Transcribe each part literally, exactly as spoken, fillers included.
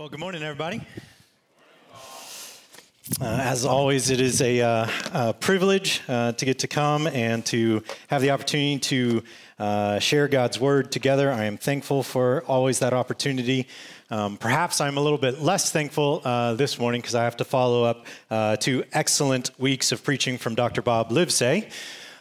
Well, good morning, everybody. Uh, as always, it is a, uh, a privilege uh, to get to come and to have the opportunity to uh, share God's word together. I am thankful for always that opportunity. Um, perhaps I'm a little bit less thankful uh, this morning because I have to follow up uh, two excellent weeks of preaching from Doctor Bob Livsay.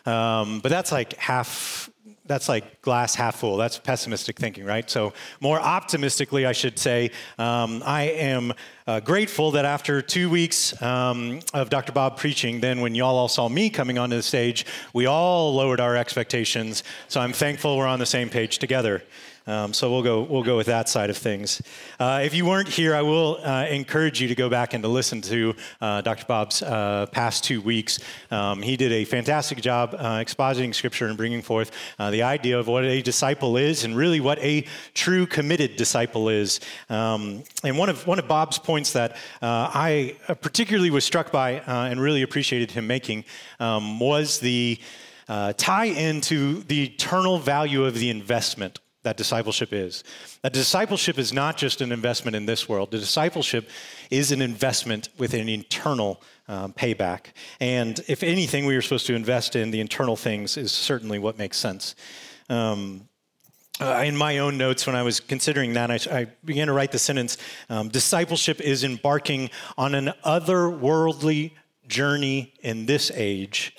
Um, but that's like half... That's like glass half full. That's pessimistic thinking, right? So more optimistically, I should say, um, I am uh, grateful that after two weeks um, of Doctor Bob preaching, then when y'all all saw me coming onto the stage, we all lowered our expectations. So I'm thankful we're on the same page together. Um, so we'll go we'll go with that side of things. Uh, if you weren't here, I will uh, encourage you to go back and to listen to uh, Doctor Bob's uh, past two weeks. Um, he did a fantastic job uh, expositing Scripture and bringing forth uh, the idea of what a disciple is and really what a true committed disciple is. Um, and one of one of Bob's points that uh, I particularly was struck by uh, and really appreciated him making um, was the uh, tie into the eternal value of the investment that discipleship is. That discipleship is not just an investment in this world. The discipleship is an investment with an eternal um, payback. And if anything we are supposed to invest in, the internal things is certainly what makes sense. Um, uh, in my own notes, when I was considering that, I, I began to write the sentence, um, discipleship is embarking on an otherworldly journey in this age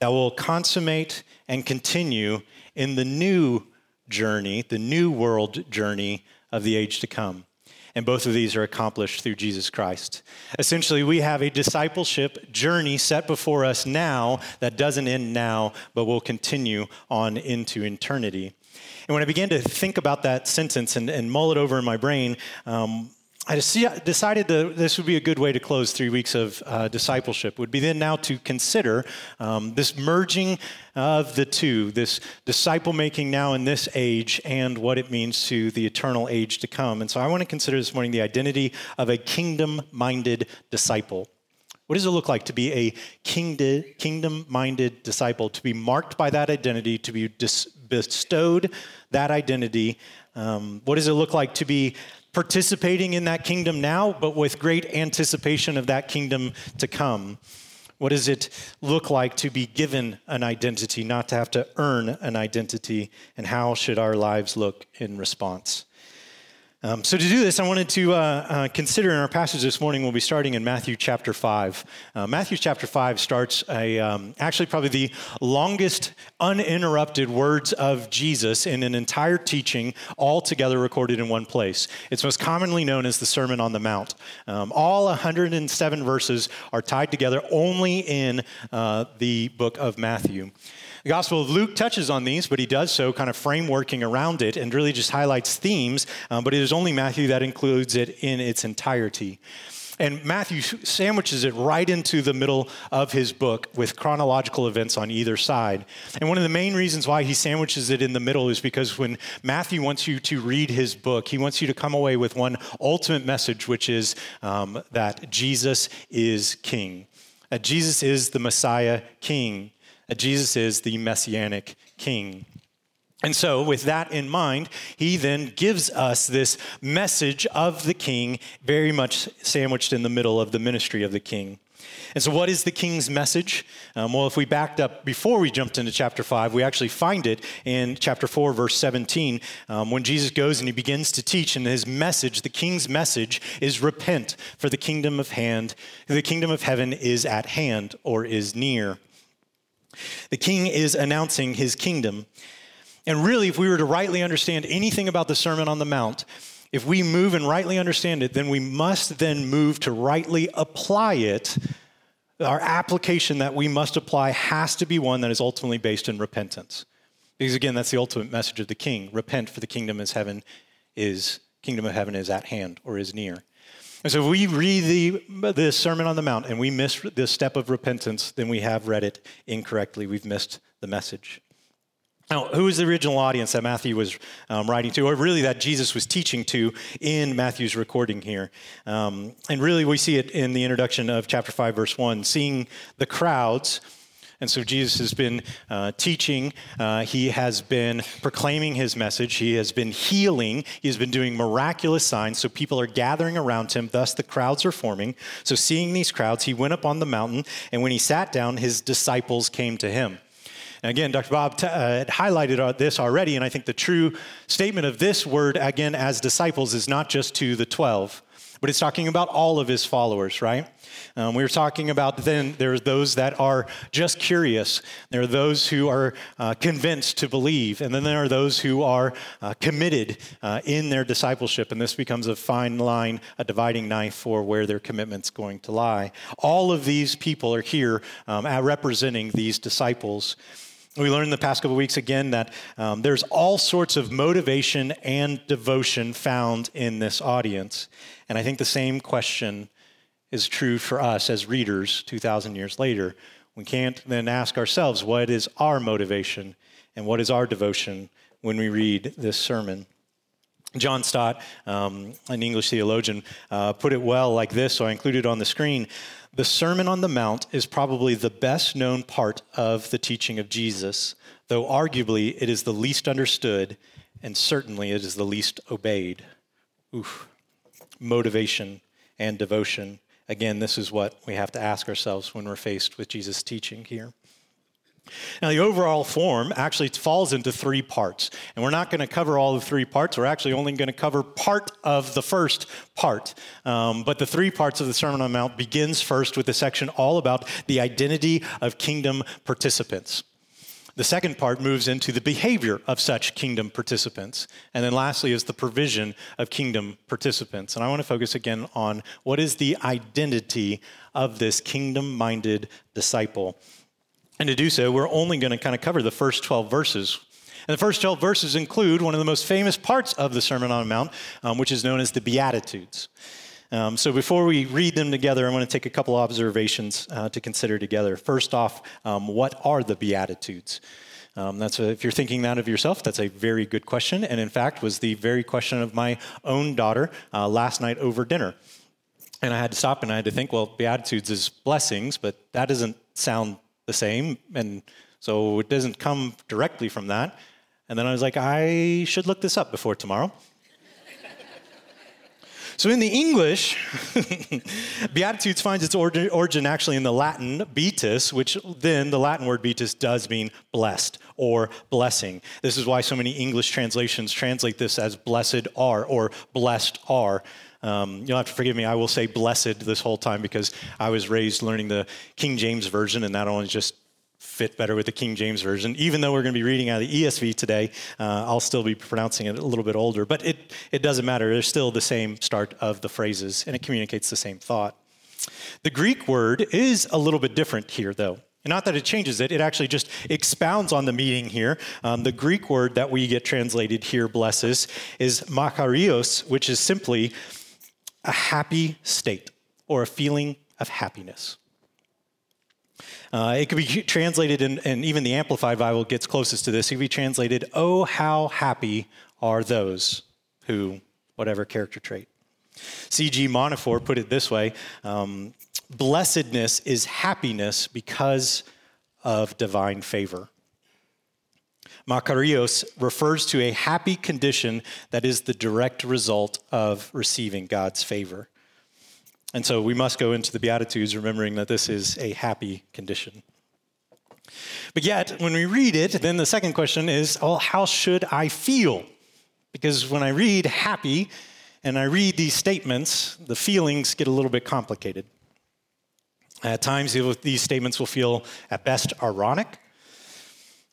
that will consummate and continue in the new journey, the new world journey of the age to come. And both of these are accomplished through Jesus Christ. Essentially, we have a discipleship journey set before us now that doesn't end now, but will continue on into eternity. And when I began to think about that sentence and, and mull it over in my brain, um, I decided that this would be a good way to close three weeks of uh, discipleship, would be then now to consider um, this merging of the two, this disciple-making now in this age and what it means to the eternal age to come. And so I want to consider this morning the identity of a kingdom-minded disciple. What does it look like to be a kingdom-minded disciple, to be marked by that identity, to be dis- bestowed that identity? Um, what does it look like to be participating in that kingdom now, but with great anticipation of that kingdom to come? What does it look like to be given an identity, not to have to earn an identity? And how should our lives look in response? Um, so to do this, I wanted to uh, uh, consider in our passage this morning, we'll be starting in Matthew chapter five. Uh, Matthew chapter five starts a um, actually probably the longest uninterrupted words of Jesus in an entire teaching, all together recorded in one place. It's most commonly known as the Sermon on the Mount. Um, all one hundred seven verses are tied together only in uh, the book of Matthew. The Gospel of Luke touches on these, but he does so kind of frameworking around it and really just highlights themes, um, but it is only Matthew that includes it in its entirety. And Matthew sandwiches it right into the middle of his book with chronological events on either side. And one of the main reasons why he sandwiches it in the middle is because when Matthew wants you to read his book, he wants you to come away with one ultimate message, which is um, that Jesus is King, that Jesus is the Messiah King, that Jesus is the Messianic King. And so with that in mind, he then gives us this message of the King, very much sandwiched in the middle of the ministry of the King. And so what is the King's message? Um, well, if we backed up before we jumped into chapter five, we actually find it in chapter four, verse seventeen, um, when Jesus goes and he begins to teach, and his message, the King's message, is repent, for the kingdom of hand, the kingdom of heaven is at hand or is near. The King is announcing his kingdom. And really, if we were to rightly understand anything about the Sermon on the Mount, if we move and rightly understand it, then we must then move to rightly apply it. Our application that we must apply has to be one that is ultimately based in repentance. Because again, that's the ultimate message of the King. Repent, for the kingdom of heaven is, kingdom of heaven is at hand or is near. And so if we read the, the Sermon on the Mount and we miss this step of repentance, then we have read it incorrectly. We've missed the message. Now, who was the original audience that Matthew was um, writing to, or really that Jesus was teaching to in Matthew's recording here? Um, and really we see it in the introduction of chapter five, verse one, seeing the crowds, And so Jesus has been uh, teaching, uh, he has been proclaiming his message, he has been healing, he's been doing miraculous signs, so people are gathering around him, thus the crowds are forming. So seeing these crowds, he went up on the mountain, and when he sat down, his disciples came to him. And again, Doctor Bob t- uh, highlighted this already, and I think the true statement of this word, again, as disciples, is not just to the twelve, but it's talking about all of his followers, right? Um, we were talking about then there are those that are just curious. There are those who are uh, convinced to believe. And then there are those who are uh, committed uh, in their discipleship. And this becomes a fine line, a dividing knife for where their commitment's going to lie. All of these people are here um, representing these disciples. We learned the past couple weeks again that um, there's all sorts of motivation and devotion found in this audience. And I think the same question is true for us as readers two thousand years later. We can't then ask ourselves, what is our motivation and what is our devotion when we read this sermon? John Stott, um, an English theologian, uh, put it well like this, so I included it on the screen. The Sermon on the Mount is probably the best known part of the teaching of Jesus, though arguably it is the least understood and certainly it is the least obeyed. Oof. Motivation and devotion. Again, this is what we have to ask ourselves when we're faced with Jesus' teaching here. Now, the overall form actually falls into three parts, and we're not going to cover all the three parts. We're actually only going to cover part of the first part, um, but the three parts of the Sermon on the Mount begins first with a section all about the identity of kingdom participants. The second part moves into the behavior of such kingdom participants, and then lastly is the provision of kingdom participants. And I want to focus again on what is the identity of this kingdom-minded disciple. And to do so, we're only going to kind of cover the first twelve verses. And the first twelve verses include one of the most famous parts of the Sermon on the Mount, um, which is known as the Beatitudes. Um, so before we read them together, I want to take a couple observations uh, to consider together. First off, um, what are the Beatitudes? Um, that's a, if you're thinking that of yourself, that's a very good question. And in fact, was the very question of my own daughter uh, last night over dinner. And I had to stop and I had to think, well, Beatitudes is blessings, but that doesn't sound the same, and so it doesn't come directly from that. And then I was like, I should look this up before tomorrow. So in the English, Beatitudes finds its origin, origin actually in the Latin beatus, which then the Latin word beatus does mean blessed or blessing. This is why so many English translations translate this as blessed are or blessed are. Um, you'll have to forgive me, I will say blessed this whole time because I was raised learning the King James Version, and that only just fit better with the King James Version. Even though we're going to be reading out of the E S V today, uh, I'll still be pronouncing it a little bit older, but it, it doesn't matter. They're still the same start of the phrases, and it communicates the same thought. The Greek word is a little bit different here, though. Not that it changes it, it actually just expounds on the meaning here. Um, the Greek word that we get translated here, blesses, is makarios, which is simply a happy state or a feeling of happiness. Uh, it could be translated, in, and even the Amplified Bible gets closest to this, it could be translated, oh, how happy are those who, whatever character trait. C G Monifor put it this way, um, blessedness is happiness because of divine favor. Makarios refers to a happy condition that is the direct result of receiving God's favor. And so we must go into the Beatitudes remembering that this is a happy condition. But yet, when we read it, then the second question is, well, how should I feel? Because when I read happy and I read these statements, the feelings get a little bit complicated. At times, these statements will feel, at best, ironic,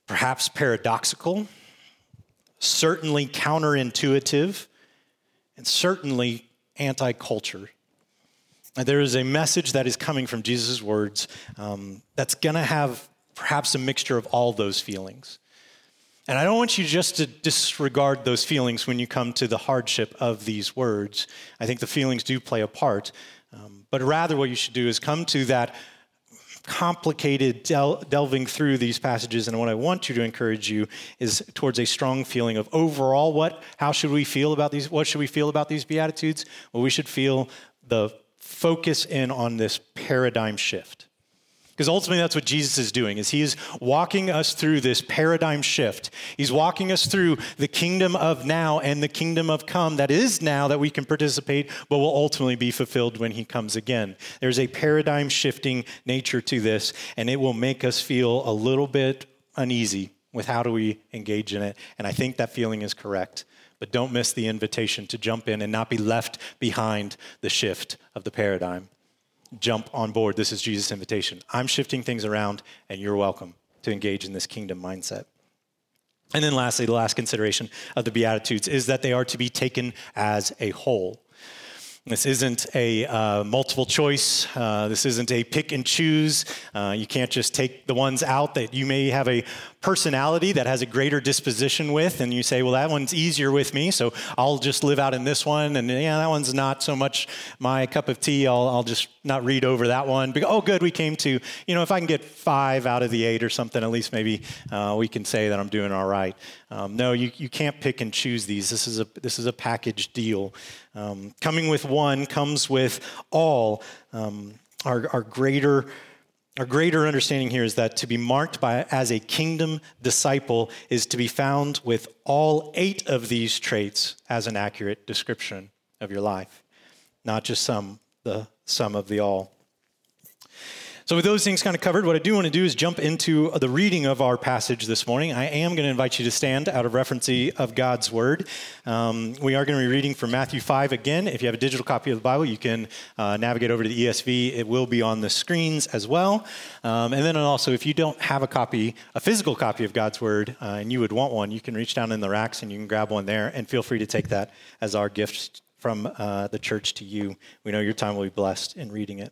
perhaps paradoxical, certainly counterintuitive, and certainly anti-culture. There is a message that is coming from Jesus' words um, that's going to have perhaps a mixture of all those feelings. And I don't want you just to disregard those feelings when you come to the hardship of these words. I think the feelings do play a part. Um, but rather what you should do is come to that complicated del- delving through these passages. And what I want you to encourage you is towards a strong feeling of overall what, how should we feel about these, what should we feel about these Beatitudes? Well, we should feel the focus in on this paradigm shift. Because ultimately that's what Jesus is doing, is he is walking us through this paradigm shift. He's walking us through the kingdom of now and the kingdom of come that is now that we can participate, but will ultimately be fulfilled when he comes again. There's a paradigm shifting nature to this, and it will make us feel a little bit uneasy with how do we engage in it. And I think that feeling is correct. But don't miss the invitation to jump in and not be left behind the shift of the paradigm. Jump on board. This is Jesus' invitation. I'm shifting things around, and you're welcome to engage in this kingdom mindset. And then lastly, the last consideration of the Beatitudes is that they are to be taken as a whole. This isn't a uh, multiple choice. Uh, this isn't a pick and choose. Uh, you can't just take the ones out that you may have a personality that has a greater disposition with, and you say, well, that one's easier with me, so I'll just live out in this one, and yeah, that one's not so much my cup of tea. I'll, I'll just not read over that one. But, oh, good, we came to, you know, if I can get five out of the eight or something, at least maybe uh, we can say that I'm doing all right. Um, no, you, you can't pick and choose these. This is a this is a package deal. Um, coming with one comes with all. Um, our, our greater our greater understanding here is that to be marked by as a kingdom disciple is to be found with all eight of these traits as an accurate description of your life, not just some, the sum of the all. So with those things kind of covered, what I do want to do is jump into the reading of our passage this morning. I am going to invite you to stand out of reverence of God's Word. Um, we are going to be reading from Matthew five again. If you have a digital copy of the Bible, you can uh, navigate over to the E S V. It will be on the screens as well. Um, and then also, if you don't have a copy, a physical copy of God's Word, uh, and you would want one, you can reach down in the racks and you can grab one there. And feel free to take that as our gift from uh, the church to you. We know your time will be blessed in reading it.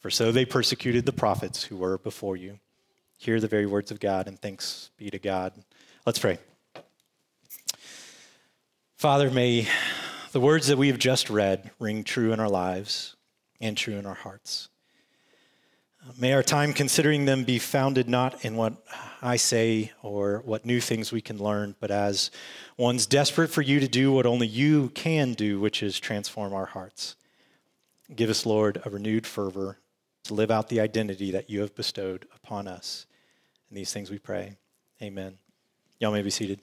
For so they persecuted the prophets who were before you. Hear the very words of God, and thanks be to God. Let's pray. Father, may the words that we have just read ring true in our lives and true in our hearts. May our time considering them be founded not in what I say or what new things we can learn, but as ones desperate for you to do what only you can do, which is transform our hearts. Give us, Lord, a renewed fervor to live out the identity that you have bestowed upon us. And these things we pray. Amen. Y'all may be seated.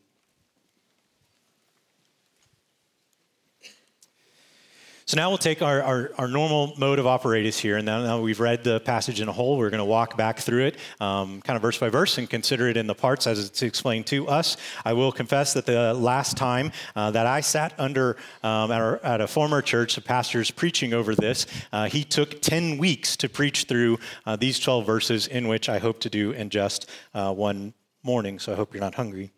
So now we'll take our, our, our normal mode of operatus here, and now we've read the passage in a whole, we're going to walk back through it, um, kind of verse by verse, and consider it in the parts as it's explained to us. I will confess that the last time uh, that I sat under um, at, our, at a former church, the pastor's preaching over this, uh, he took ten weeks to preach through uh, these twelve verses, in which I hope to do in just uh, one morning, so I hope you're not hungry.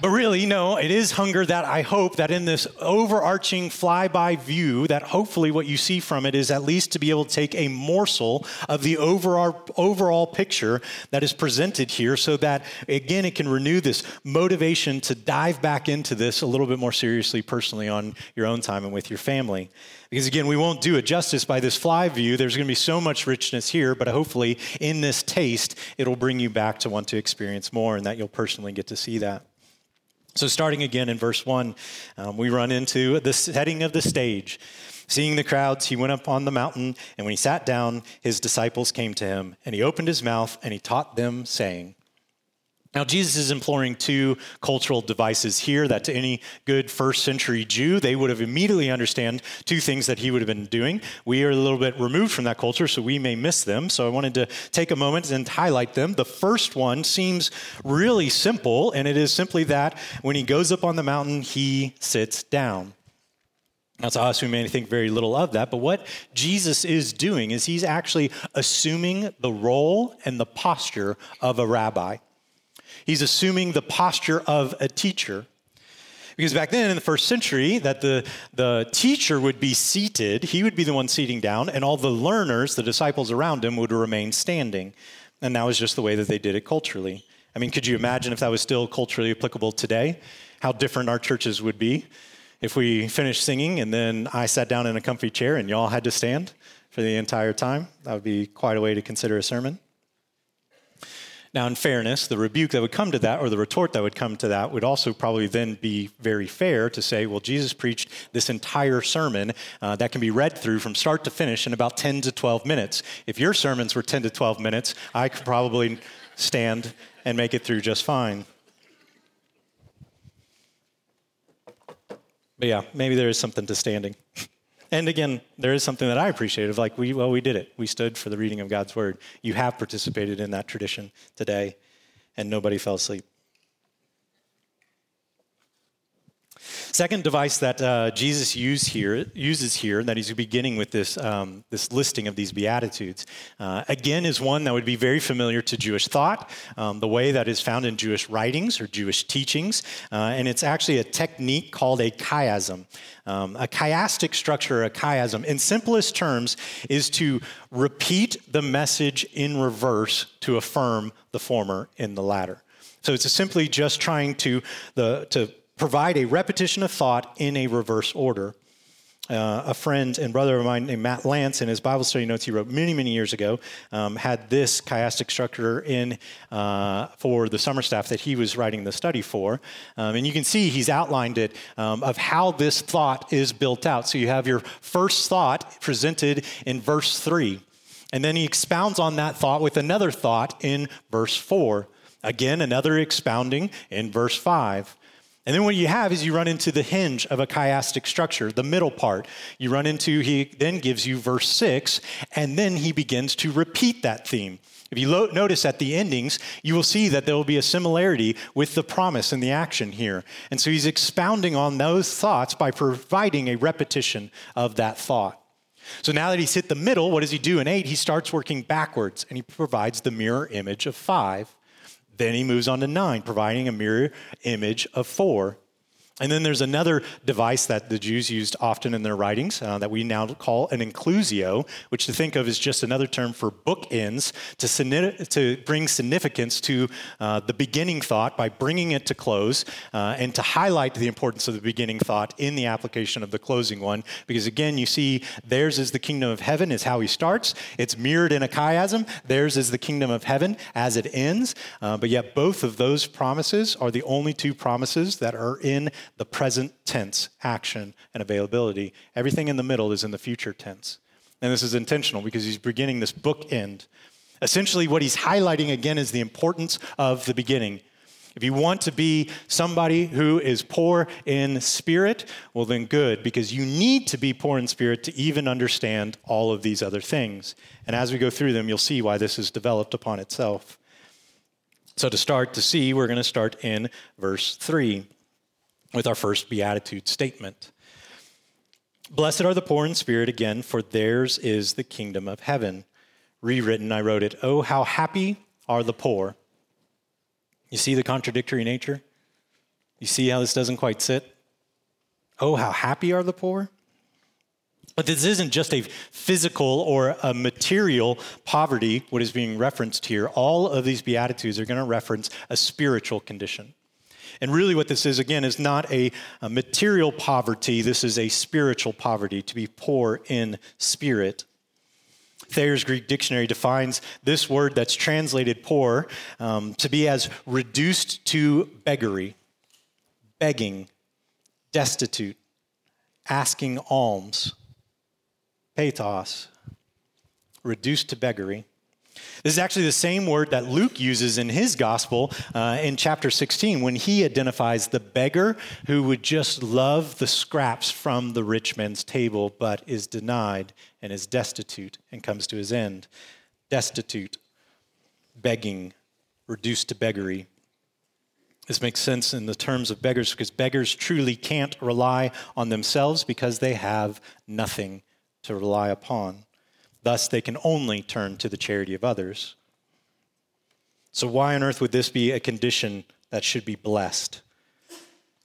But really, no, it is hunger that I hope that in this overarching fly-by view, that hopefully what you see from it is at least to be able to take a morsel of the overall, overall picture that is presented here so that, again, it can renew this motivation to dive back into this a little bit more seriously personally on your own time and with your family. Because again, we won't do it justice by this fly view. There's going to be so much richness here, but hopefully in this taste, it'll bring you back to want to experience more and that you'll personally get to see that. So starting again in verse one, um, we run into the setting of the stage. Seeing the crowds, he went up on the mountain, and when he sat down, his disciples came to him, and he opened his mouth, and he taught them, saying, Now, Jesus is employing two cultural devices here that to any good first century Jew, they would have immediately understood two things that he would have been doing. We are a little bit removed from that culture, so we may miss them. So I wanted to take a moment and highlight them. The first one seems really simple, and it is simply that when he goes up on the mountain, he sits down. Now, to us, we may think very little of that, but what Jesus is doing is he's actually assuming the role and the posture of a rabbi. He's assuming the posture of a teacher. Because back then in the first century, that the, the teacher would be seated, he would be the one sitting down, and all the learners, the disciples around him, would remain standing. And that was just the way that they did it culturally. I mean, could you imagine if that was still culturally applicable today? How different our churches would be? If we finished singing and then I sat down in a comfy chair and y'all had to stand for the entire time, that would be quite a way to consider a sermon. Now, in fairness, the rebuke that would come to that, or the retort that would come to that, would also probably then be very fair to say, well, Jesus preached this entire sermon uh, that can be read through from start to finish in about ten to twelve minutes. If your sermons were ten to twelve minutes, I could probably stand and make it through just fine. But yeah, maybe there is something to standing. And again, there is something that I appreciate of like, we well, we did it. We stood for the reading of God's word. You have participated in that tradition today, and nobody fell asleep. Second device that uh, Jesus used here, uses here, that he's beginning with this, um, this listing of these Beatitudes, uh, again, is one that would be very familiar to Jewish thought, um, the way that is found in Jewish writings or Jewish teachings, uh, and it's actually a technique called a chiasm. Um, a chiastic structure, a chiasm, in simplest terms, is to repeat the message in reverse to affirm the former in the latter. So it's simply just trying to the to... provide a repetition of thought in a reverse order. Uh, a friend and brother of mine named Matt Lance, in his Bible study notes he wrote many, many years ago, um, had this chiastic structure in uh, for the summer staff that he was writing the study for. Um, and you can see he's outlined it um, of how this thought is built out. So you have your first thought presented in verse three. And then he expounds on that thought with another thought in verse four. Again, another expounding in verse five. And then what you have is you run into the hinge of a chiastic structure, the middle part. You run into, he then gives you verse six, and then he begins to repeat that theme. If you lo- notice at the endings, you will see that there will be a similarity with the promise and the action here. And so he's expounding on those thoughts by providing a repetition of that thought. So now that he's hit the middle, what does he do in eight? He starts working backwards, and he provides the mirror image of five. Then he moves on to nine, providing a mirror image of four. And then there's another device that the Jews used often in their writings uh, that we now call an inclusio, which to think of is just another term for bookends to, to bring significance to uh, the beginning thought by bringing it to close uh, and to highlight the importance of the beginning thought in the application of the closing one. Because again, you see, theirs is the kingdom of heaven is how he starts. It's mirrored in a chiasm. Theirs is the kingdom of heaven as it ends. Uh, but yet both of those promises are the only two promises that are in the present tense, action, and availability. Everything in the middle is in the future tense. And this is intentional because he's beginning this bookend. Essentially, what he's highlighting again is the importance of the beginning. If you want to be somebody who is poor in spirit, well then good, because you need to be poor in spirit to even understand all of these other things. And as we go through them, you'll see why this is developed upon itself. So to start to see, we're going to start in verse three. With our first Beatitude statement. Blessed are the poor in spirit again, for theirs is the kingdom of heaven. Rewritten, I wrote it, oh, how happy are the poor. You see the contradictory nature? You see how this doesn't quite sit? Oh, how happy are the poor? But this isn't just a physical or a material poverty, what is being referenced here. All of these Beatitudes are going to reference a spiritual condition. And really what this is, again, is not a, a material poverty. This is a spiritual poverty, to be poor in spirit. Thayer's Greek Dictionary defines this word that's translated poor um, to be as reduced to beggary, begging, destitute, asking alms, pathos, reduced to beggary. This is actually the same word that Luke uses in his gospel uh, in chapter sixteen when he identifies the beggar who would just love the scraps from the rich man's table but is denied and is destitute and comes to his end. Destitute, begging, reduced to beggary. This makes sense in the terms of beggars because beggars truly can't rely on themselves because they have nothing to rely upon. Thus, they can only turn to the charity of others. So why on earth would this be a condition that should be blessed?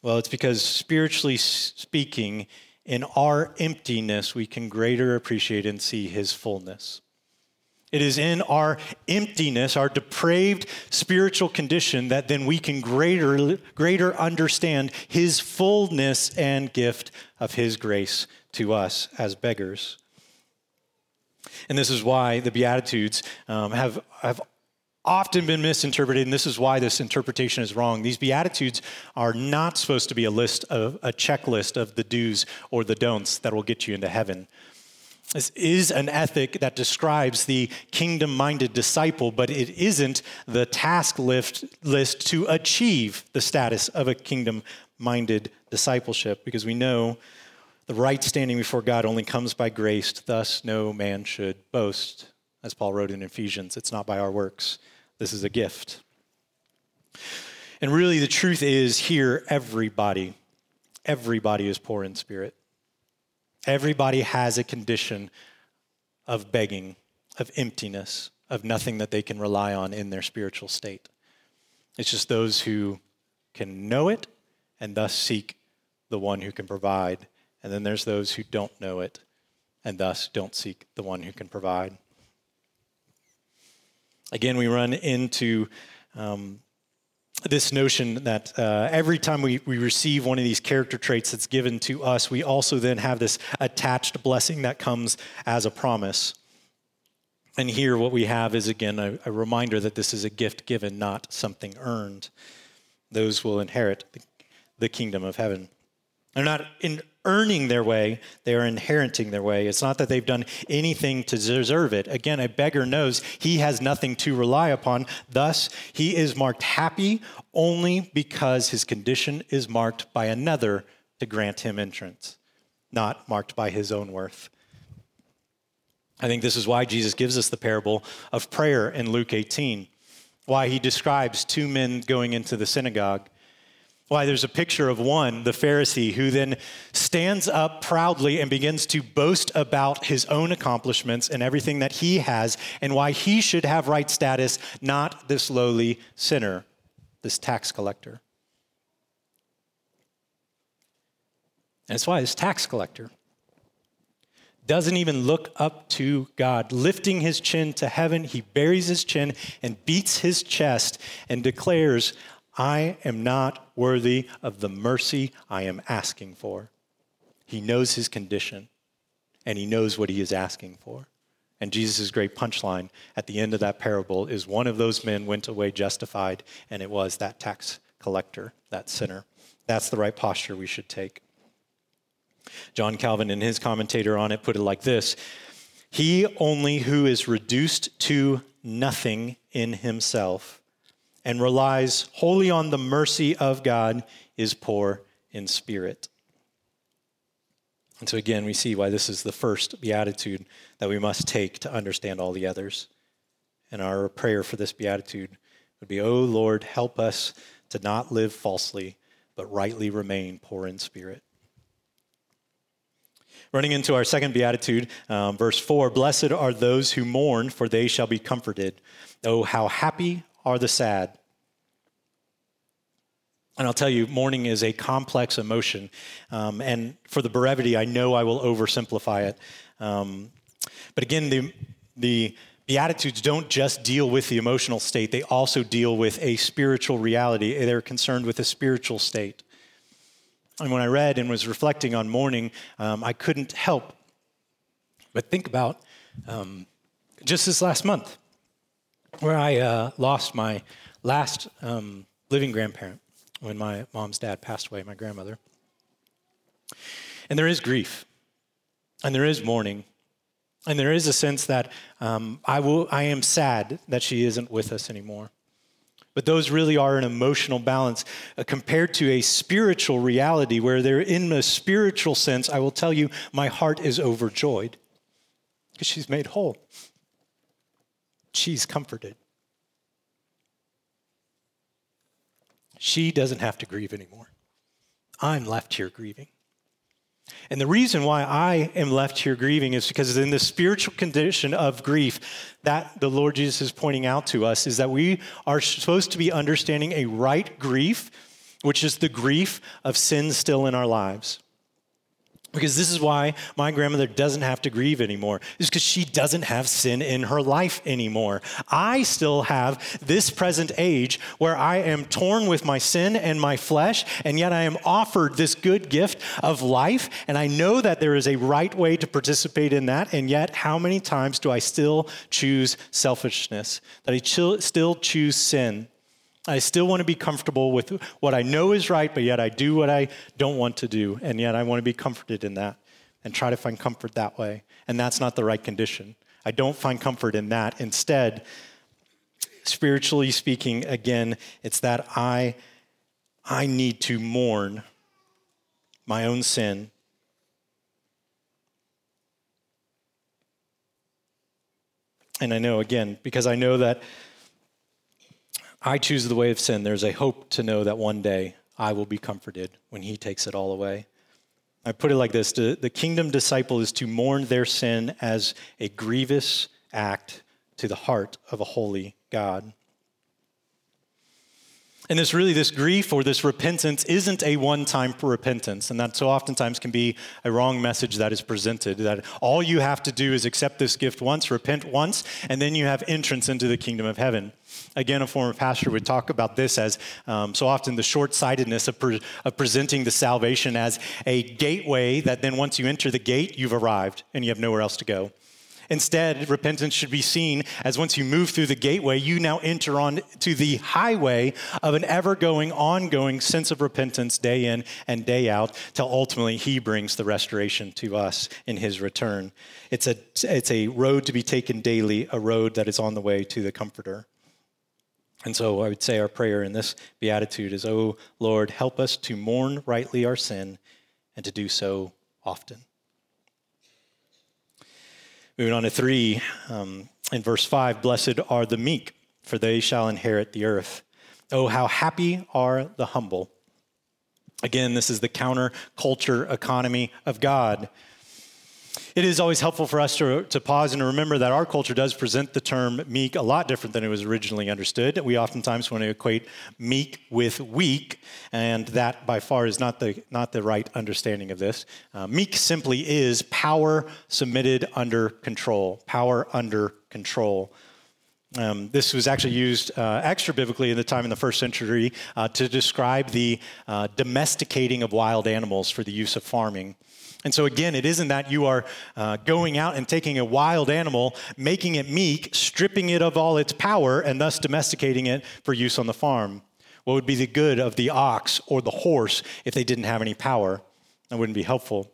Well, it's because spiritually speaking, in our emptiness, we can greater appreciate and see his fullness. It is in our emptiness, our depraved spiritual condition, that then we can greater, greater understand his fullness and gift of his grace to us as beggars. And this is why the Beatitudes um, have, have often been misinterpreted, and this is why this interpretation is wrong. These Beatitudes are not supposed to be a list of a checklist of the do's or the don'ts that will get you into heaven. This is an ethic that describes the kingdom-minded disciple, but it isn't the task list list to achieve the status of a kingdom-minded discipleship, because we know the right standing before God only comes by grace, thus no man should boast. As Paul wrote in Ephesians, it's not by our works. This is a gift. And really the truth is here, everybody, everybody is poor in spirit. Everybody has a condition of begging, of emptiness, of nothing that they can rely on in their spiritual state. It's just those who can know it and thus seek the one who can provide. And then there's those who don't know it and thus don't seek the one who can provide. Again, we run into um, this notion that uh, every time we, we receive one of these character traits that's given to us, we also then have this attached blessing that comes as a promise. And here what we have is, again, a, a reminder that this is a gift given, not something earned. Those will inherit the, the kingdom of heaven. They're not in earning their way, they are inheriting their way. It's not that they've done anything to deserve it. Again, a beggar knows he has nothing to rely upon. Thus, he is marked happy only because his condition is marked by another to grant him entrance, not marked by his own worth. I think this is why Jesus gives us the parable of prayer in Luke eighteen, why he describes two men going into the synagogue. Why there's a picture of one, the Pharisee, who then stands up proudly and begins to boast about his own accomplishments and everything that he has, and why he should have right status, not this lowly sinner, this tax collector. And that's why this tax collector doesn't even look up to God. Lifting his chin to heaven, he buries his chin and beats his chest and declares, I am not worthy of the mercy I am asking for. He knows his condition, and he knows what he is asking for. And Jesus' great punchline at the end of that parable is one of those men went away justified, and it was that tax collector, that sinner. That's the right posture we should take. John Calvin, in his commentator on it, put it like this. He only who is reduced to nothing in himself and relies wholly on the mercy of God is poor in spirit. And so again, we see why this is the first beatitude that we must take to understand all the others. And our prayer for this beatitude would be, O Lord, help us to not live falsely, but rightly remain poor in spirit. Running into our second beatitude, um, verse four, blessed are those who mourn, for they shall be comforted. Oh, how happy are the sad. And I'll tell you, mourning is a complex emotion. Um, and for the brevity, I know I will oversimplify it. Um, but again, the, the Beatitudes don't just deal with the emotional state. They also deal with a spiritual reality. They're concerned with a spiritual state. And when I read and was reflecting on mourning, um, I couldn't help but think about um, just this last month, where I uh, lost my last um, living grandparent when my mom's dad passed away, my grandmother. And there is grief, and there is mourning, And there is a sense that um, I will, I am sad that she isn't with us anymore. But those really are an emotional balance uh, compared to a spiritual reality where they're in a spiritual sense. I will tell you, my heart is overjoyed because she's made whole. She's comforted. She doesn't have to grieve anymore. I'm left here grieving. And the reason why I am left here grieving is because in the spiritual condition of grief that the Lord Jesus is pointing out to us is that we are supposed to be understanding a right grief, which is the grief of sin still in our lives. Because this is why my grandmother doesn't have to grieve anymore. It's because she doesn't have sin in her life anymore. I still have this present age where I am torn with my sin and my flesh, and yet I am offered this good gift of life, and I know that there is a right way to participate in that, and yet how many times do I still choose selfishness, that I ch- still choose sin? I still want to be comfortable with what I know is right, but yet I do what I don't want to do, and yet I want to be comforted in that and try to find comfort that way, and that's not the right condition. I don't find comfort in that. Instead, spiritually speaking, again, it's that I, I need to mourn my own sin. And I know, again, because I know that I choose the way of sin. There's a hope to know that one day I will be comforted when he takes it all away. I put it like this. The kingdom disciple is to mourn their sin as a grievous act to the heart of a holy God. And this really, this grief or this repentance isn't a one-time repentance. And that so oftentimes can be a wrong message that is presented, that all you have to do is accept this gift once, repent once, and then you have entrance into the kingdom of heaven. Again, a former pastor would talk about this as um, so often the short-sightedness of, pre- of presenting the salvation as a gateway that then once you enter the gate, you've arrived and you have nowhere else to go. Instead, repentance should be seen as once you move through the gateway, you now enter on to the highway of an ever-going, ongoing sense of repentance day in and day out till ultimately he brings the restoration to us in his return. It's a, it's a road to be taken daily, a road that is on the way to the Comforter. And so I would say our prayer in this beatitude is, "Oh Lord, help us to mourn rightly our sin and to do so often." Moving on to three, um, in verse five, "Blessed are the meek, for they shall inherit the earth. Oh, how happy are the humble." Again, this is the counter-culture economy of God. It is always helpful for us to, to pause and to remember that our culture does present the term meek a lot different than it was originally understood. We oftentimes want to equate meek with weak, and that by far is not the not the right understanding of this. Uh, meek simply is power submitted under control, power under control. Um, this was actually used uh, extra biblically in the time in the first century uh, to describe the uh, domesticating of wild animals for the use of farming. And so again, it isn't that you are uh, going out and taking a wild animal, making it meek, stripping it of all its power, and thus domesticating it for use on the farm. What would be the good of the ox or the horse if they didn't have any power? That wouldn't be helpful.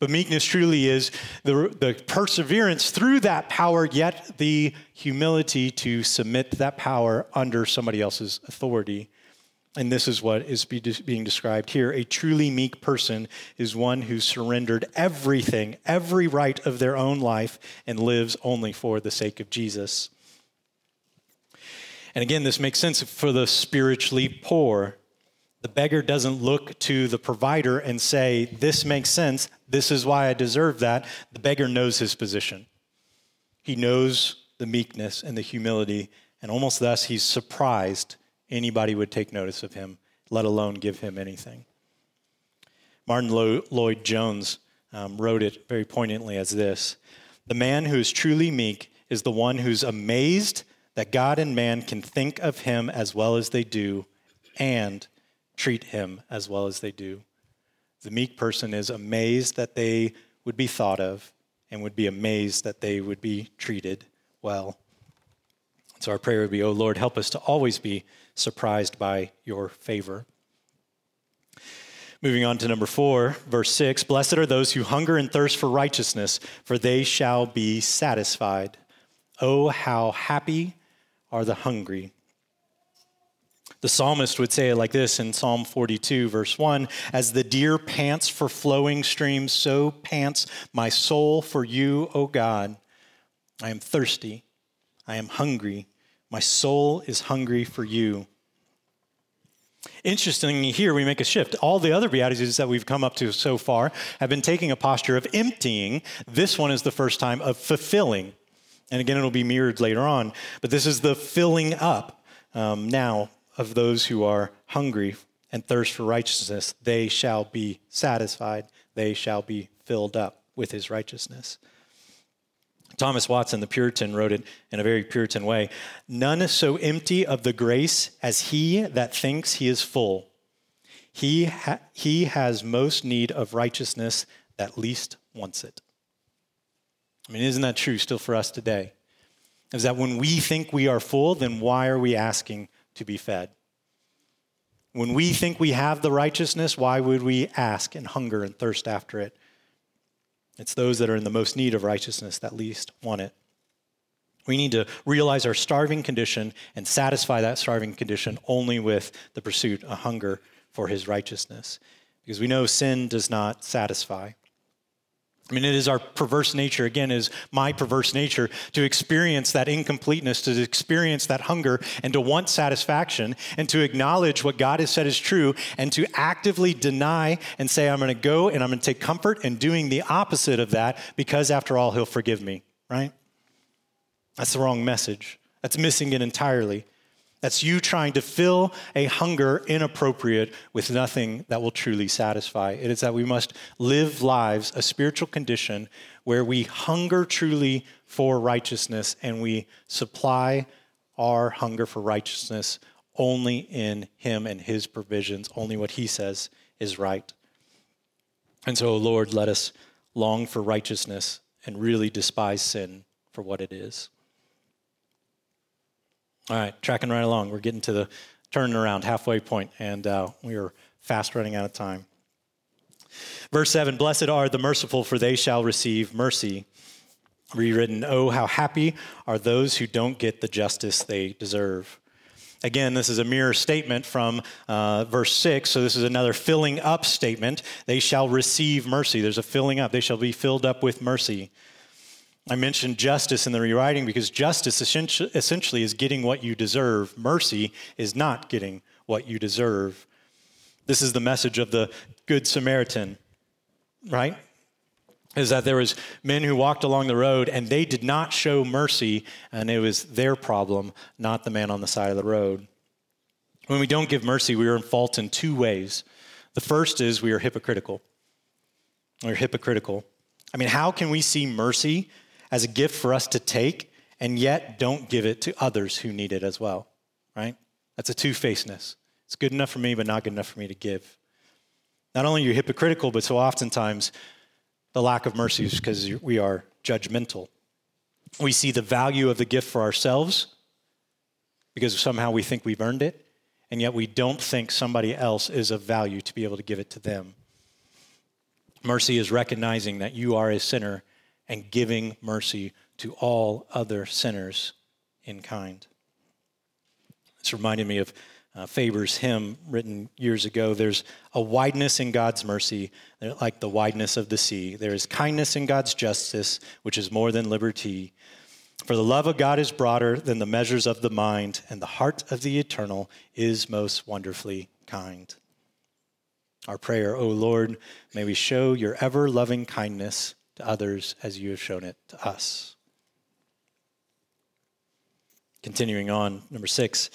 But meekness truly is the, the perseverance through that power, yet the humility to submit that power under somebody else's authority. And this is what is be de- being described here. A truly meek person is one who surrendered everything, every right of their own life, and lives only for the sake of Jesus. And again, this makes sense for the spiritually poor. The beggar doesn't look to the provider and say, "This makes sense. This is why I deserve that." The beggar knows his position. He knows the meekness and the humility, and almost thus he's surprised anybody would take notice of him, let alone give him anything. Martin Lloyd-Jones um, wrote it very poignantly as this: "The man who is truly meek is the one who's amazed that God and man can think of him as well as they do and treat him as well as they do. The meek person is amazed that they would be thought of and would be amazed that they would be treated well." So our prayer would be, "Oh Lord, help us to always be surprised by your favor." Moving on to number four, verse six, blessed are those who hunger and thirst for righteousness, for they shall be satisfied. Oh, how happy are the hungry. The psalmist would say it like this in Psalm forty-two, verse one, as the deer pants for flowing streams, so pants my soul for you, O God. I am thirsty. I am hungry. My soul is hungry for you. Interestingly, here we make a shift. All the other Beatitudes that we've come up to so far have been taking a posture of emptying. This one is the first time of fulfilling. And again, it'll be mirrored later on. But this is the filling up um, now of those who are hungry and thirst for righteousness. They shall be satisfied. They shall be filled up with his righteousness. Thomas Watson, the Puritan, wrote it in a very Puritan way. None is so empty of the grace as he that thinks he is full. He, ha- he has most need of righteousness that least wants it. I mean, isn't that true still for us today? Is that when we think we are full, then why are we asking to be fed? When we think we have the righteousness, why would we ask and hunger and thirst after it? It's those that are in the most need of righteousness that least want it. We need to realize our starving condition and satisfy that starving condition only with the pursuit, a hunger for his righteousness. Because we know sin does not satisfy. I mean, it is our perverse nature, again, is my perverse nature, to experience that incompleteness, to experience that hunger, and to want satisfaction, and to acknowledge what God has said is true, and to actively deny and say, I'm going to go and I'm going to take comfort in doing the opposite of that, because after all, he'll forgive me, right? That's the wrong message. That's missing it entirely. That's you trying to fill a hunger inappropriate with nothing that will truly satisfy. It is that we must live lives, a spiritual condition where we hunger truly for righteousness and we supply our hunger for righteousness only in him and his provisions, only what he says is right. And so, Lord, let us long for righteousness and really despise sin for what it is. All right, tracking right along. We're getting to the turning around halfway point, and uh, we are fast running out of time. Verse seven, blessed are the merciful, for they shall receive mercy. Rewritten, oh, how happy are those who don't get the justice they deserve. Again, this is a mirror statement from uh, verse six, so this is another filling up statement. They shall receive mercy. There's a filling up. They shall be filled up with mercy. I mentioned justice in the rewriting because justice essentially is getting what you deserve. Mercy is not getting what you deserve. This is the message of the Good Samaritan, right? Is that there was men who walked along the road and they did not show mercy, and it was their problem, not the man on the side of the road. When we don't give mercy, we are in fault in two ways. The first is we are hypocritical. We're hypocritical. I mean, how can we see mercy as a gift for us to take, and yet don't give it to others who need it as well, right? That's a two-facedness. It's good enough for me, but not good enough for me to give. Not only are you hypocritical, but so oftentimes the lack of mercy is because we are judgmental. We see the value of the gift for ourselves because somehow we think we've earned it, and yet we don't think somebody else is of value to be able to give it to them. Mercy is recognizing that you are a sinner and giving mercy to all other sinners in kind. This reminded me of uh, Faber's hymn written years ago. There's a wideness in God's mercy, like the wideness of the sea. There is kindness in God's justice, which is more than liberty. For the love of God is broader than the measures of the mind, and the heart of the eternal is most wonderfully kind. Our prayer, O Lord, may we show your ever-loving kindness to others as you have shown it to us. Continuing on, number six,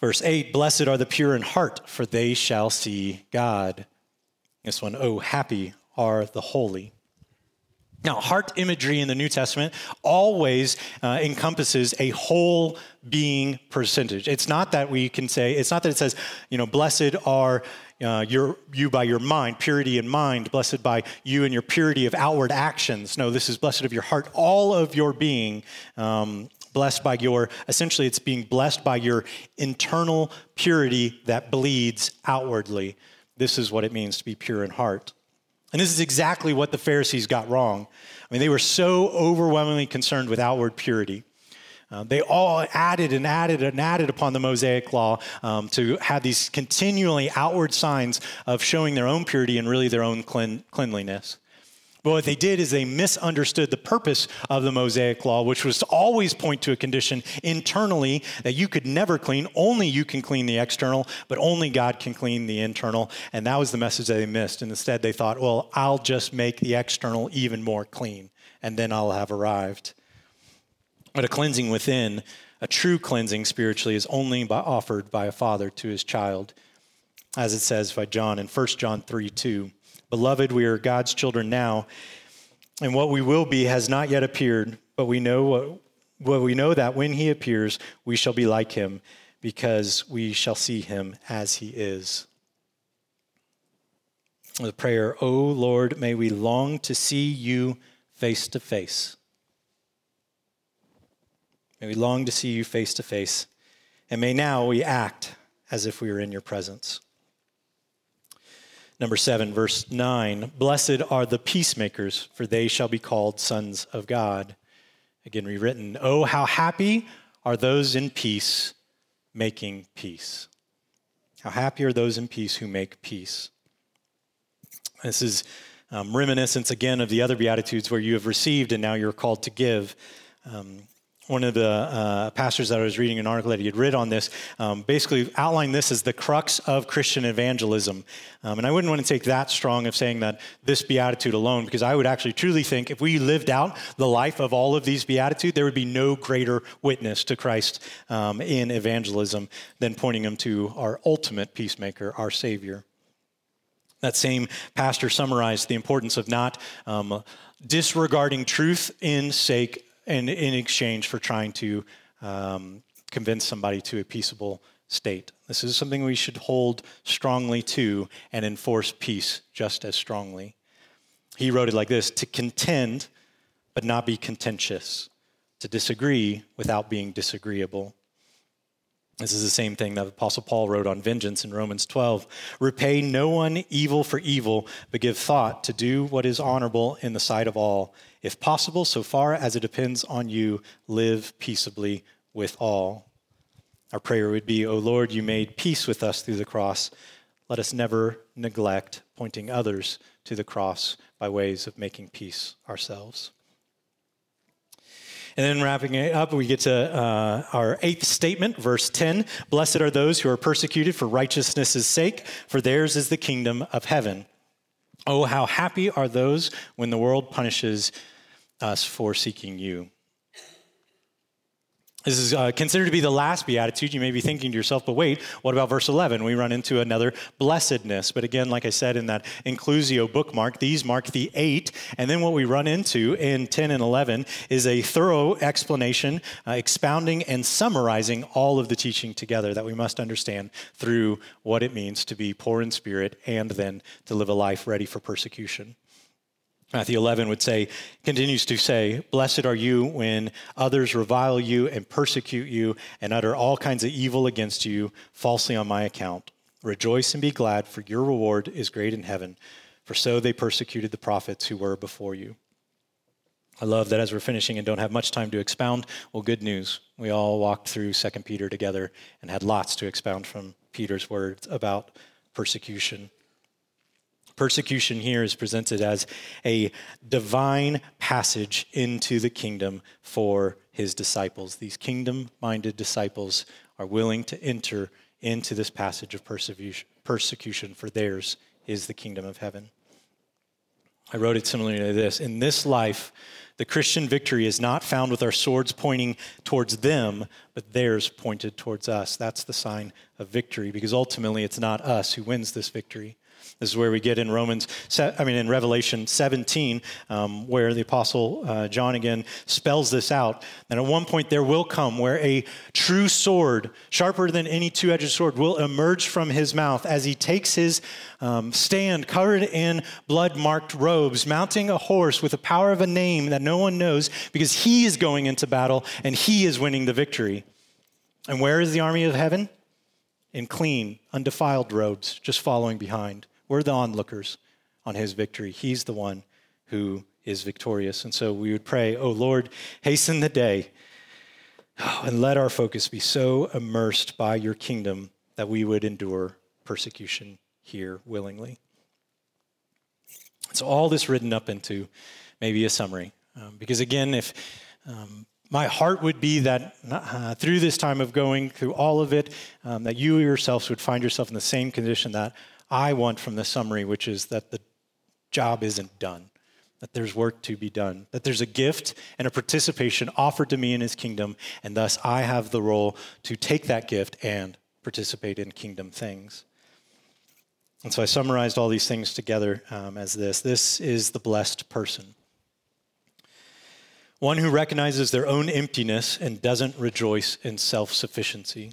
verse eight, blessed are the pure in heart, for they shall see God. This one, oh, happy are the holy. Now, heart imagery in the New Testament always uh, encompasses a whole being percentage. It's not that we can say, it's not that it says, you know, blessed are uh, your, you by your mind, purity in mind, blessed by you and your purity of outward actions. No, this is blessed of your heart, all of your being, um, blessed by your, essentially it's being blessed by your internal purity that bleeds outwardly. This is what it means to be pure in heart. And this is exactly what the Pharisees got wrong. I mean, they were so overwhelmingly concerned with outward purity. Uh, they all added and added and added upon the Mosaic Law um, to have these continually outward signs of showing their own purity and really their own clean, cleanliness. But what they did is they misunderstood the purpose of the Mosaic Law, which was to always point to a condition internally that you could never clean. Only you can clean the external, but only God can clean the internal. And that was the message that they missed. And instead they thought, well, I'll just make the external even more clean, and then I'll have arrived. But a cleansing within, a true cleansing spiritually, is only by, offered by a father to his child. As it says by John in First John three two, "Beloved, we are God's children now, and what we will be has not yet appeared, but we know what, well, we know that when he appears, we shall be like him, because we shall see him as he is." The prayer, "O Lord, may we long to see you face to face." May we long to see you face to face, and may now we act as if we were in your presence. Number seven, verse nine, "Blessed are the peacemakers, for they shall be called sons of God." Again, rewritten, "Oh, how happy are those in peace, making peace." How happy are those in peace who make peace. This is um, reminiscence, again, of the other Beatitudes where you have received and now you're called to give. Um, One of the uh, pastors that I was reading an article that he had read on this um, basically outlined this as the crux of Christian evangelism. Um, and I wouldn't want to take that strong of saying that this beatitude alone, because I would actually truly think if we lived out the life of all of these beatitudes, there would be no greater witness to Christ um, in evangelism than pointing them to our ultimate peacemaker, our Savior. That same pastor summarized the importance of not um, disregarding truth in sake and in exchange for trying to um, convince somebody to a peaceable state. This is something we should hold strongly to and enforce peace just as strongly. He wrote it like this, "To contend, but not be contentious. To disagree without being disagreeable." This is the same thing that Apostle Paul wrote on vengeance in Romans twelve. "Repay no one evil for evil, but give thought to do what is honorable in the sight of all. If possible, so far as it depends on you, live peaceably with all." Our prayer would be, "O Lord, you made peace with us through the cross. Let us never neglect pointing others to the cross by ways of making peace ourselves." And then wrapping it up, we get to uh, our eighth statement, verse ten. "Blessed are those who are persecuted for righteousness' sake, for theirs is the kingdom of heaven. Oh, how happy are those when the world punishes us for seeking you." This is uh, considered to be the last beatitude. You may be thinking to yourself, but wait, what about verse eleven? We run into another blessedness. But again, like I said in that inclusio bookmark, these mark the eight. And then what we run into in ten and eleven is a thorough explanation, uh, expounding and summarizing all of the teaching together that we must understand through what it means to be poor in spirit and then to live a life ready for persecution. Matthew eleven would say, continues to say, "Blessed are you when others revile you and persecute you and utter all kinds of evil against you falsely on my account. Rejoice and be glad, for your reward is great in heaven. For so they persecuted the prophets who were before you." I love that as we're finishing and don't have much time to expound, well, good news. We all walked through Second Peter together and had lots to expound from Peter's words about persecution. Persecution here is presented as a divine passage into the kingdom for his disciples. These kingdom-minded disciples are willing to enter into this passage of persecution, for theirs is the kingdom of heaven. I wrote it similarly to this. In this life, the Christian victory is not found with our swords pointing towards them, but theirs pointed towards us. That's the sign of victory, because ultimately it's not us who wins this victory. This is where we get in Romans, I mean, in Revelation seventeen, um, where the Apostle uh, John again spells this out. And at one point there will come where a true sword, sharper than any two-edged sword, will emerge from his mouth as he takes his um, stand covered in blood-marked robes, mounting a horse with the power of a name that no one knows, because he is going into battle and he is winning the victory. And where is the army of heaven? in clean, undefiled robes, just following behind. We're the onlookers on his victory. He's the one who is victorious. And so we would pray, oh Lord, hasten the day, and let our focus be so immersed by your kingdom that we would endure persecution here willingly. So all this written up into maybe a summary. Um, because again, if um, my heart would be that uh, through this time of going through all of it, um, that you yourselves would find yourself in the same condition that I want from the summary, which is that the job isn't done, that there's work to be done, that there's a gift and a participation offered to me in his kingdom, and thus I have the role to take that gift and participate in kingdom things. And so I summarized all these things together um, as this. This is the blessed person. One who recognizes their own emptiness and doesn't rejoice in self-sufficiency.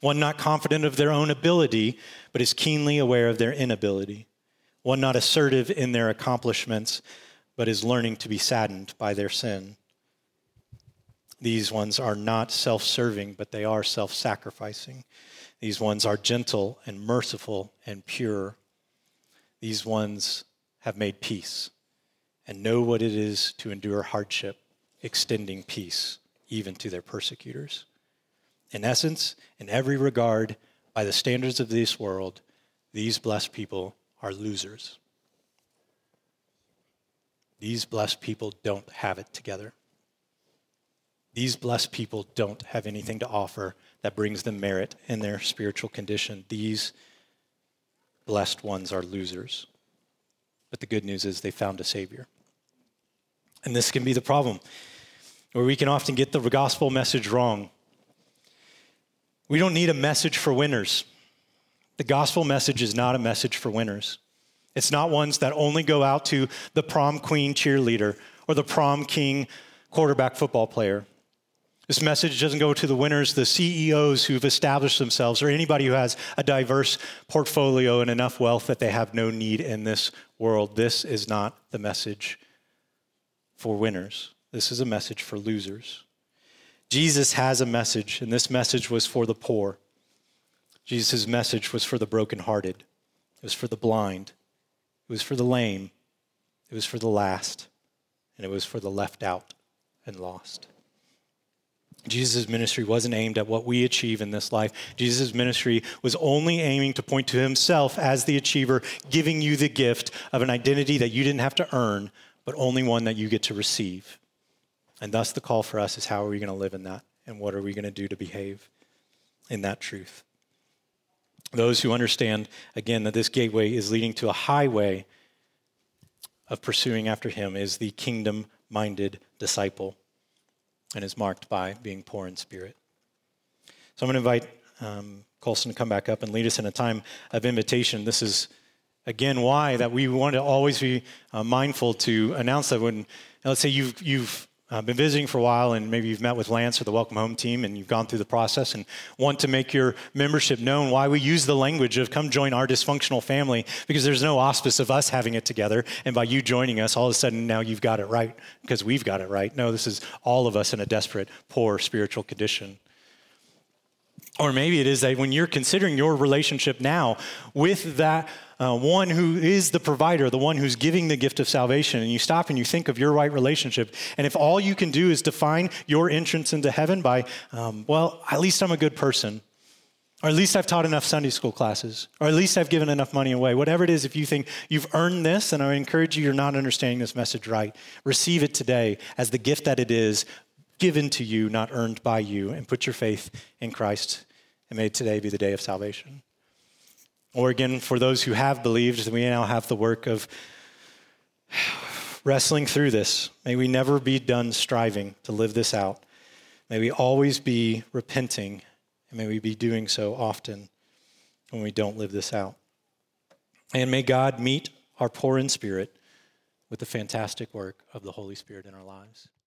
One not confident of their own ability, but is keenly aware of their inability. One not assertive in their accomplishments, but is learning to be saddened by their sin. These ones are not self-serving, but they are self-sacrificing. These ones are gentle and merciful and pure. These ones have made peace and know what it is to endure hardship, extending peace even to their persecutors. In essence, in every regard, by the standards of this world, these blessed people are losers. These blessed people don't have it together. These blessed people don't have anything to offer that brings them merit in their spiritual condition. These blessed ones are losers. But the good news is they found a Savior. And this can be the problem, where we can often get the gospel message wrong. We don't need a message for winners. The gospel message is not a message for winners. It's not ones that only go out to the prom queen cheerleader or the prom king quarterback football player. This message doesn't go to the winners, the C E Os who've established themselves, or anybody who has a diverse portfolio and enough wealth that they have no need in this world. This is not the message for winners. This is a message for losers. Jesus has a message, and this message was for the poor. Jesus' message was for the brokenhearted. It was for the blind. It was for the lame. It was for the last. And it was for the left out and lost. Jesus' ministry wasn't aimed at what we achieve in this life. Jesus' ministry was only aiming to point to himself as the achiever, giving you the gift of an identity that you didn't have to earn, but only one that you get to receive. And thus the call for us is, how are we going to live in that? And what are we going to do to behave in that truth? Those who understand, again, that this gateway is leading to a highway of pursuing after him is the kingdom-minded disciple, and is marked by being poor in spirit. So I'm going to invite um, Colson to come back up and lead us in a time of invitation. This is, again, why that we want to always be uh, mindful to announce that when, let's say you've you've I've uh, been visiting for a while, and maybe you've met with Lance or the Welcome Home team, and you've gone through the process and want to make your membership known. Why we use the language of come join our dysfunctional family, because there's no auspice of us having it together, and by you joining us, all of a sudden now you've got it right because we've got it right. No, this is all of us in a desperate, poor spiritual condition. Or maybe it is that when you're considering your relationship now with that Uh, one who is the provider, the one who's giving the gift of salvation, and you stop and you think of your right relationship, and if all you can do is define your entrance into heaven by, um, well, at least I'm a good person, or at least I've taught enough Sunday school classes, or at least I've given enough money away, whatever it is, if you think you've earned this, and I encourage you, you're not understanding this message right. Receive it today as the gift that it is, given to you, not earned by you, and put your faith in Christ, and may today be the day of salvation. Or again, for those who have believed, we now have the work of wrestling through this. May we never be done striving to live this out. May we always be repenting, and may we be doing so often when we don't live this out. And may God meet our poor in spirit with the fantastic work of the Holy Spirit in our lives.